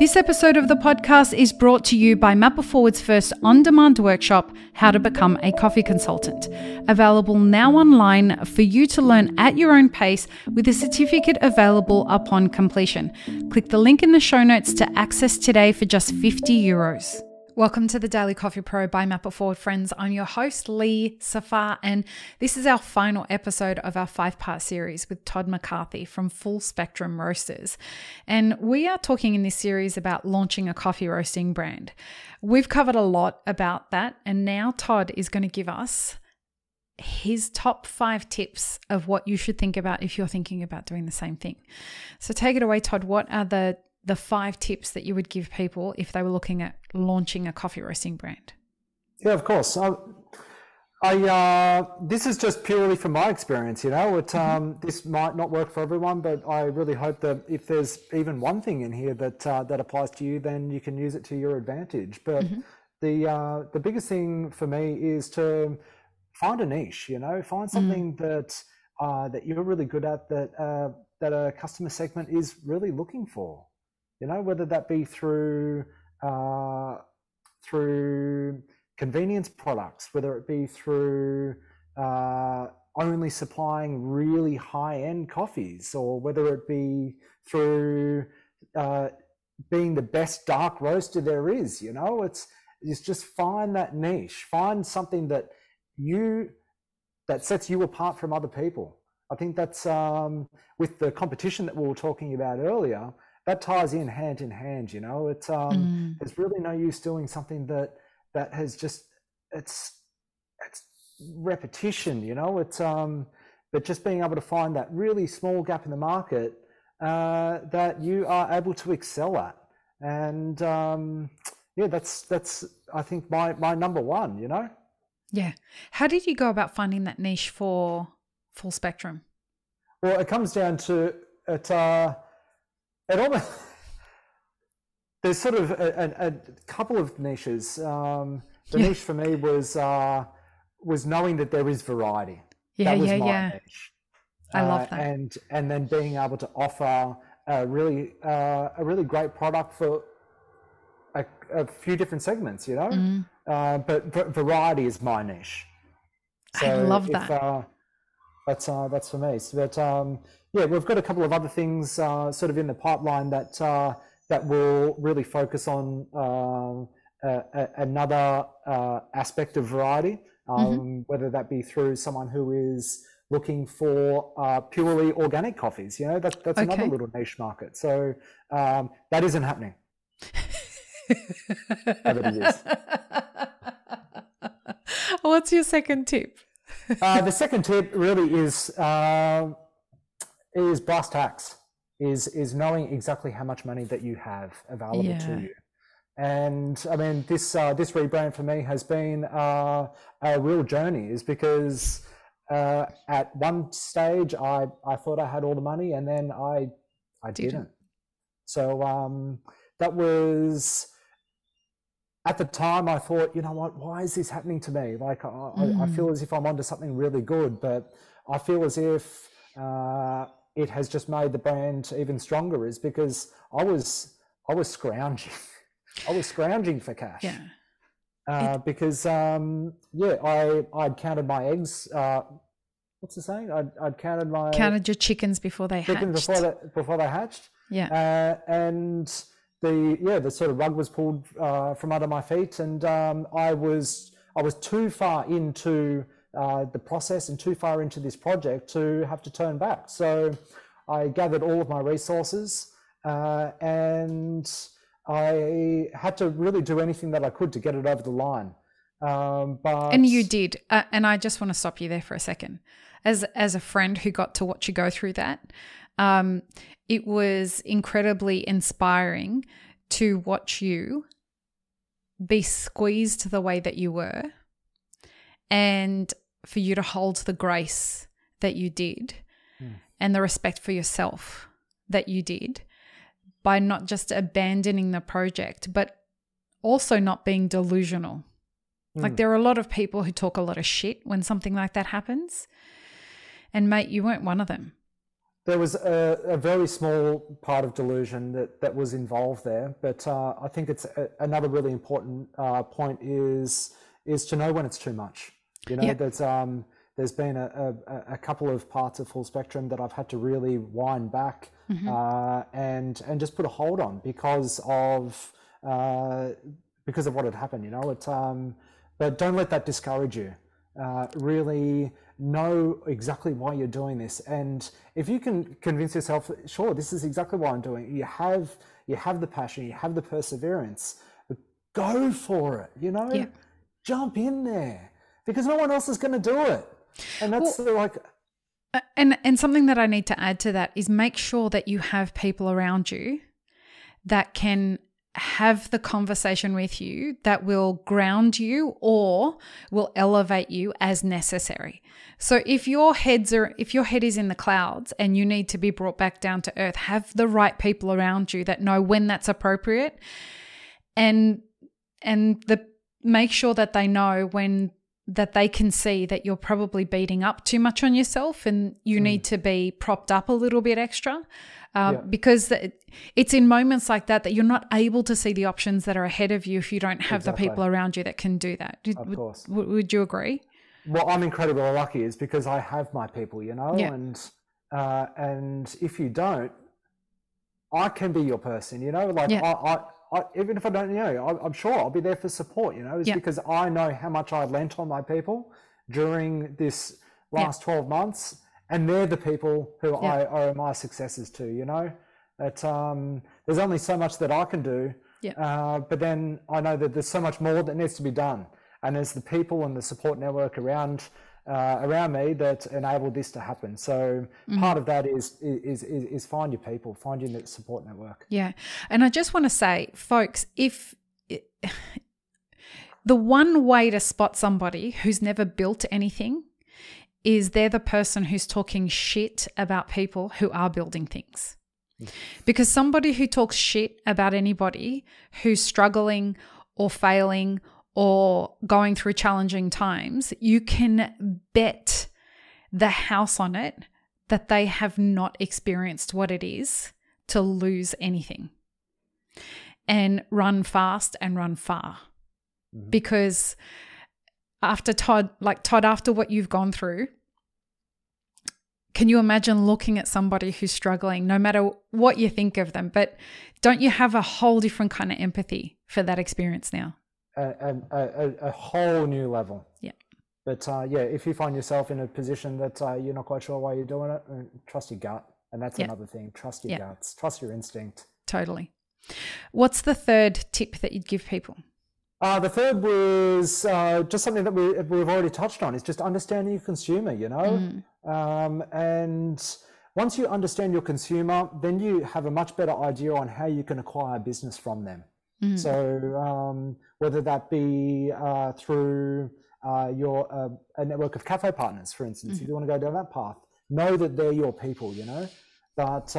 This episode of the podcast is brought to you by Map It Forward's first on-demand workshop, How to Become a Coffee Consultant, available now online for you to learn at your own pace with a certificate available upon completion. Click the link in the show notes to access today for just €50. Welcome to the Daily Coffee Pro by Map It Forward, friends. I'm your host, Lee Safar, and this is our final episode of our 5-part series with Todd McCarthy from Full Spectrum Roasters. And we are talking in this series about launching a coffee roasting brand. We've covered a lot about that, and now Todd is going to give us his top 5 tips of what you should think about if you're thinking about doing the same thing. So take it away, Todd. What are the 5 tips that you would give people if they were looking at launching a coffee roasting brand? Yeah, of course. I this is just purely from my experience, you know. This might not work for everyone, but I really hope that if there's even one thing in here that applies to you, then you can use it to your advantage. But the biggest thing for me is to find a niche, you know. Find something that you're really good at, that a customer segment is really looking for. You know, whether that be through convenience products, whether it be through only supplying really high-end coffees, or whether it be through being the best dark roaster there is. You know, it's just find that niche, find something that sets you apart from other people. I think that's with the competition that we were talking about earlier. That ties in hand, you know. It's there's really no use doing something that has just it's repetition, you know. It's but just being able to find that really small gap in the market that you are able to excel at, and that's I think my number one, you know. Yeah. How did you go about finding that niche for Full Spectrum? Well, it comes down to it. It almost, there's sort of a couple of niches. Niche for me was knowing that there is variety. Yeah, that was my niche. I love that. And then being able to offer a really great product for a few different segments, you know. But variety is my niche. So I love that. That's for me. But we've got a couple of other things sort of in the pipeline that will really focus on another aspect of variety, whether that be through someone who is looking for purely organic coffees. You know, that's okay. Another little niche market. So that isn't happening. But it is. What's your second tip? The second tip really is brass tacks, is knowing exactly how much money that you have available to you. And I mean, this rebrand for me has been a real journey, is because at one stage I thought I had all the money, and then I didn't. So that was. At the time, I thought, you know what, why is this happening to me? Like, I feel as if I'm onto something really good, but I feel as if it has just made the brand even stronger, is because I was scrounging. I was scrounging for cash. Yeah. Because, I'd counted my eggs. What's the saying? I'd counted my... Counted your chickens before they hatched. Before they hatched. Yeah. And... The sort of rug was pulled from under my feet, and I was too far into the process and too far into this project to have to turn back. So I gathered all of my resources, and I had to really do anything that I could to get it over the line. And you did. And I just want to stop you there for a second. As a friend who got to watch you go through that, it was incredibly inspiring to watch you be squeezed the way that you were, and for you to hold the grace that you did and the respect for yourself that you did, by not just abandoning the project, but also not being delusional. Like, there are a lot of people who talk a lot of shit when something like that happens, and mate, you weren't one of them. there was a very small part of delusion that was involved there. But I think it's another really important point is to know when it's too much. You know, yeah. There's been a couple of parts of Full Spectrum that I've had to really wind back mm-hmm. and just put a hold on because of what had happened. You know, but don't let that discourage you. Really know exactly why you're doing this, and if you can convince yourself, sure, this is exactly why I'm doing it. You have the passion, you have the perseverance. But go for it. You know, yeah. Jump in there because no one else is going to do it. And that's and something that I need to add to that is make sure that you have people around you that can have the conversation with you that will ground you or will elevate you as necessary. So if your head is in the clouds and you need to be brought back down to earth, have the right people around you that know when that's appropriate, and make sure that they know when that they can see that you're probably beating up too much on yourself and you need to be propped up a little bit extra. Because it's in moments like that you're not able to see the options that are ahead of you if you don't have the people around you that can do that. Of course. Would you agree? Well, I'm incredibly lucky is because I have my people, you know, yeah. and if you don't, I can be your person, you know, like yeah. I even if I don't know, I'm sure I'll be there for support, you know, it's yeah. because I know how much I lent on my people during this last yeah. 12 months. And they're the people who yeah. I owe my successes to, you know, that there's only so much that I can do, yeah. But then I know that there's so much more that needs to be done. And it's the people and the support network around me that enable this to happen. So mm-hmm. part of that is find your people, find your support network. Yeah. And I just want to say, folks, the one way to spot somebody who's never built anything is they're the person who's talking shit about people who are building things. Because somebody who talks shit about anybody who's struggling or failing or going through challenging times, you can bet the house on it that they have not experienced what it is to lose anything and run fast and run far. Mm-hmm. Because after what you've gone through, can you imagine looking at somebody who's struggling, no matter what you think of them? But don't you have a whole different kind of empathy for that experience now? A whole new level. Yeah. But if you find yourself in a position that you're not quite sure why you're doing it, trust your gut. And that's yeah. another thing. Trust your yeah. guts. Trust your instinct. Totally. What's the third tip that you'd give people? The third was just something that we've already touched on, is just understanding your consumer, you know. Mm. And once you understand your consumer, then you have a much better idea on how you can acquire business from them. Mm. So whether that be through your a network of cafe partners, for instance, mm. if you want to go down that path, know that they're your people, you know. But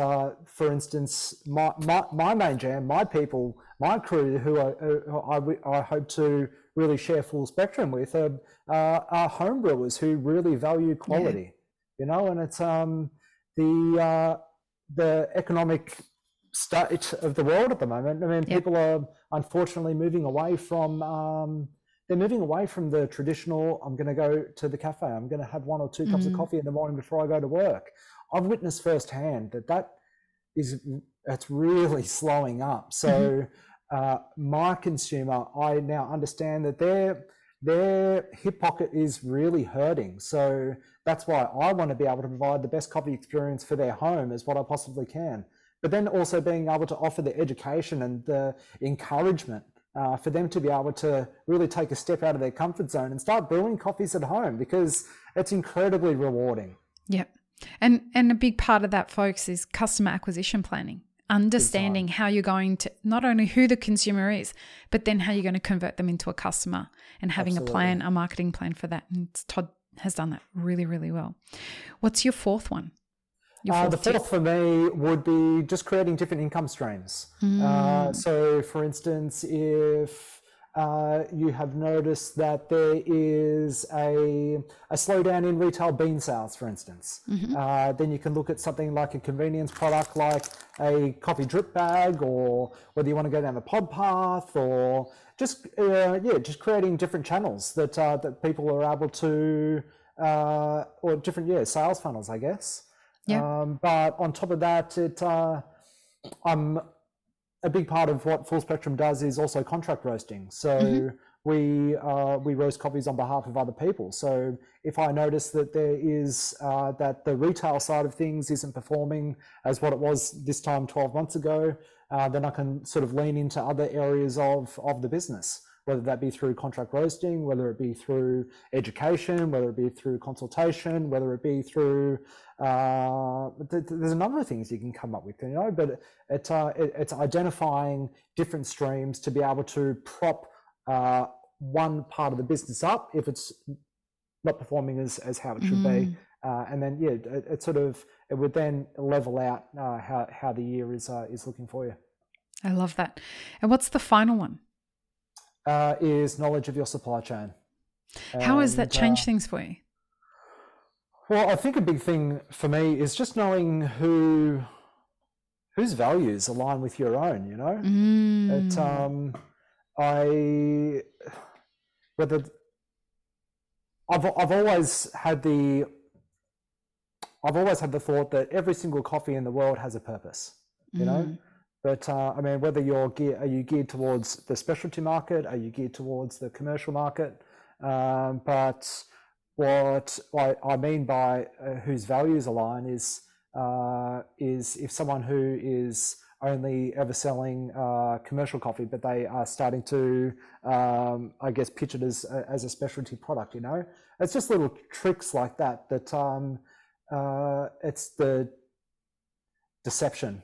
for instance, my main jam, my people, my crew, who I hope to really share Full Spectrum with, are homebrewers who really value quality, yeah. you know. And it's the economic state of the world at the moment. I mean, yeah. people are unfortunately moving away from the traditional. I'm going to go to the cafe. I'm going to have one or two cups mm-hmm. of coffee in the morning before I go to work. I've witnessed firsthand that's really slowing up. So my consumer, I now understand that their hip pocket is really hurting. So that's why I want to be able to provide the best coffee experience for their home as what I possibly can. But then also being able to offer the education and the encouragement for them to be able to really take a step out of their comfort zone and start brewing coffees at home, because it's incredibly rewarding. Yep. And a big part of that, folks, is customer acquisition planning, understanding how you're going to not only who the consumer is, but then how you're going to convert them into a customer, and having Absolutely. a marketing plan for that. And Todd has done that really, really well. What's your fourth one? The fourth for me would be just creating different income streams. So, for instance, if You have noticed that there is a slowdown in retail bean sales, for instance. Mm-hmm. Then you can look at something like a convenience product like a coffee drip bag, or whether you want to go down the pod path, or just just creating different channels that that people are able to or different sales funnels, I guess. Yeah. But on top of that, a big part of what Full Spectrum does is also contract roasting. So mm-hmm. we roast coffees on behalf of other people. So if I notice that there is that the retail side of things isn't performing as what it was this time 12 months ago, then I can sort of lean into other areas of the business, whether that be through contract roasting, whether it be through education, whether it be through consultation, whether it be through, there's a number of things you can come up with, you know, but it's identifying different streams to be able to prop one part of the business up if it's not performing as how it should be. And then, it would then level out how the year is looking for you. I love that. And what's the final one? Is knowledge of your supply chain. How has that changed things for you? Well, I think a big thing for me is just knowing whose values align with your own, you know? Mm. I've always had the thought that every single coffee in the world has a purpose, you know? But I mean, whether are you geared towards the specialty market? Are you geared towards the commercial market? But what I mean by whose values align is if someone who is only ever selling commercial coffee, but they are starting to, pitch it as a specialty product. You know, it's just little tricks like that. That it's the deception.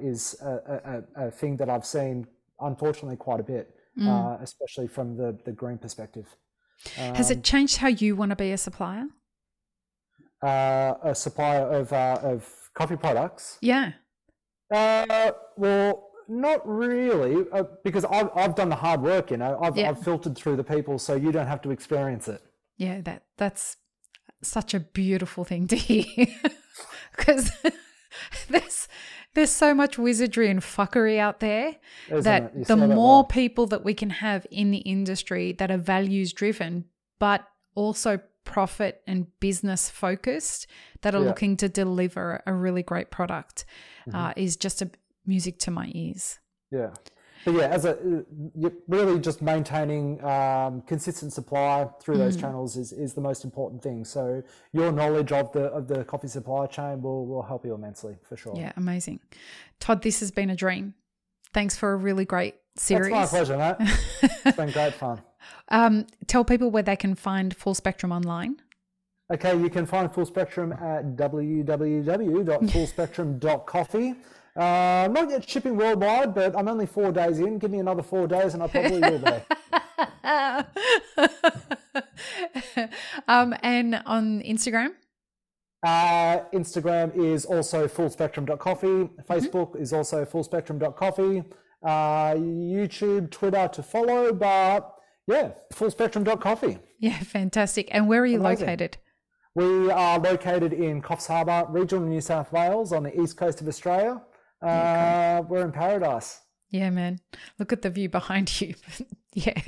Is a thing that I've seen, unfortunately, quite a bit, especially from the green perspective. Has it changed how you want to be a supplier? A supplier of coffee products? Yeah. Well, not really, because I've done the hard work, you know. I've filtered through the people, so you don't have to experience it. Yeah, that's such a beautiful thing to hear, because there's so much wizardry and fuckery out there. Isn't that the more that people that we can have in the industry that are values driven, but also profit and business focused, that are looking to deliver a really great product, is just music to my ears. Yeah. But yeah, really just maintaining consistent supply through those channels is the most important thing. So your knowledge of the coffee supply chain will help you immensely, for sure. Yeah, amazing. Todd, this has been a dream. Thanks for a really great series. It's my pleasure, mate. It's been great fun. Tell people where they can find Full Spectrum online. Okay, you can find Full Spectrum at www.fullspectrum.coffee. I'm not yet shipping worldwide, but I'm only 4 days in. Give me another 4 days and I probably will be. And on Instagram? Instagram is also fullspectrum.coffee. Facebook is also fullspectrum.coffee. YouTube, Twitter to follow, but fullspectrum.coffee. Yeah, fantastic. And where are you located? We are located in Coffs Harbour, regional New South Wales, on the east coast of Australia. We're in paradise. Yeah, man. Look at the view behind you. Yeah.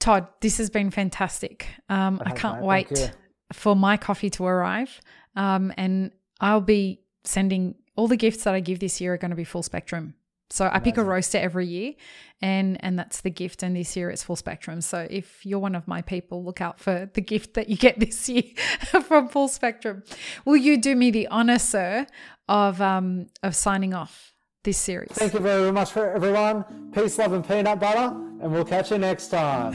Todd, this has been fantastic. I can't wait for my coffee to arrive. And I'll be sending all the gifts that I give this year are going to be Full Spectrum. So I pick a roaster every year and that's the gift, and this year it's Full Spectrum. So if you're one of my people, look out for the gift that you get this year from Full Spectrum. Will you do me the honour, sir, of signing off this series? Thank you very much for everyone. Peace, love and peanut butter, and we'll catch you next time.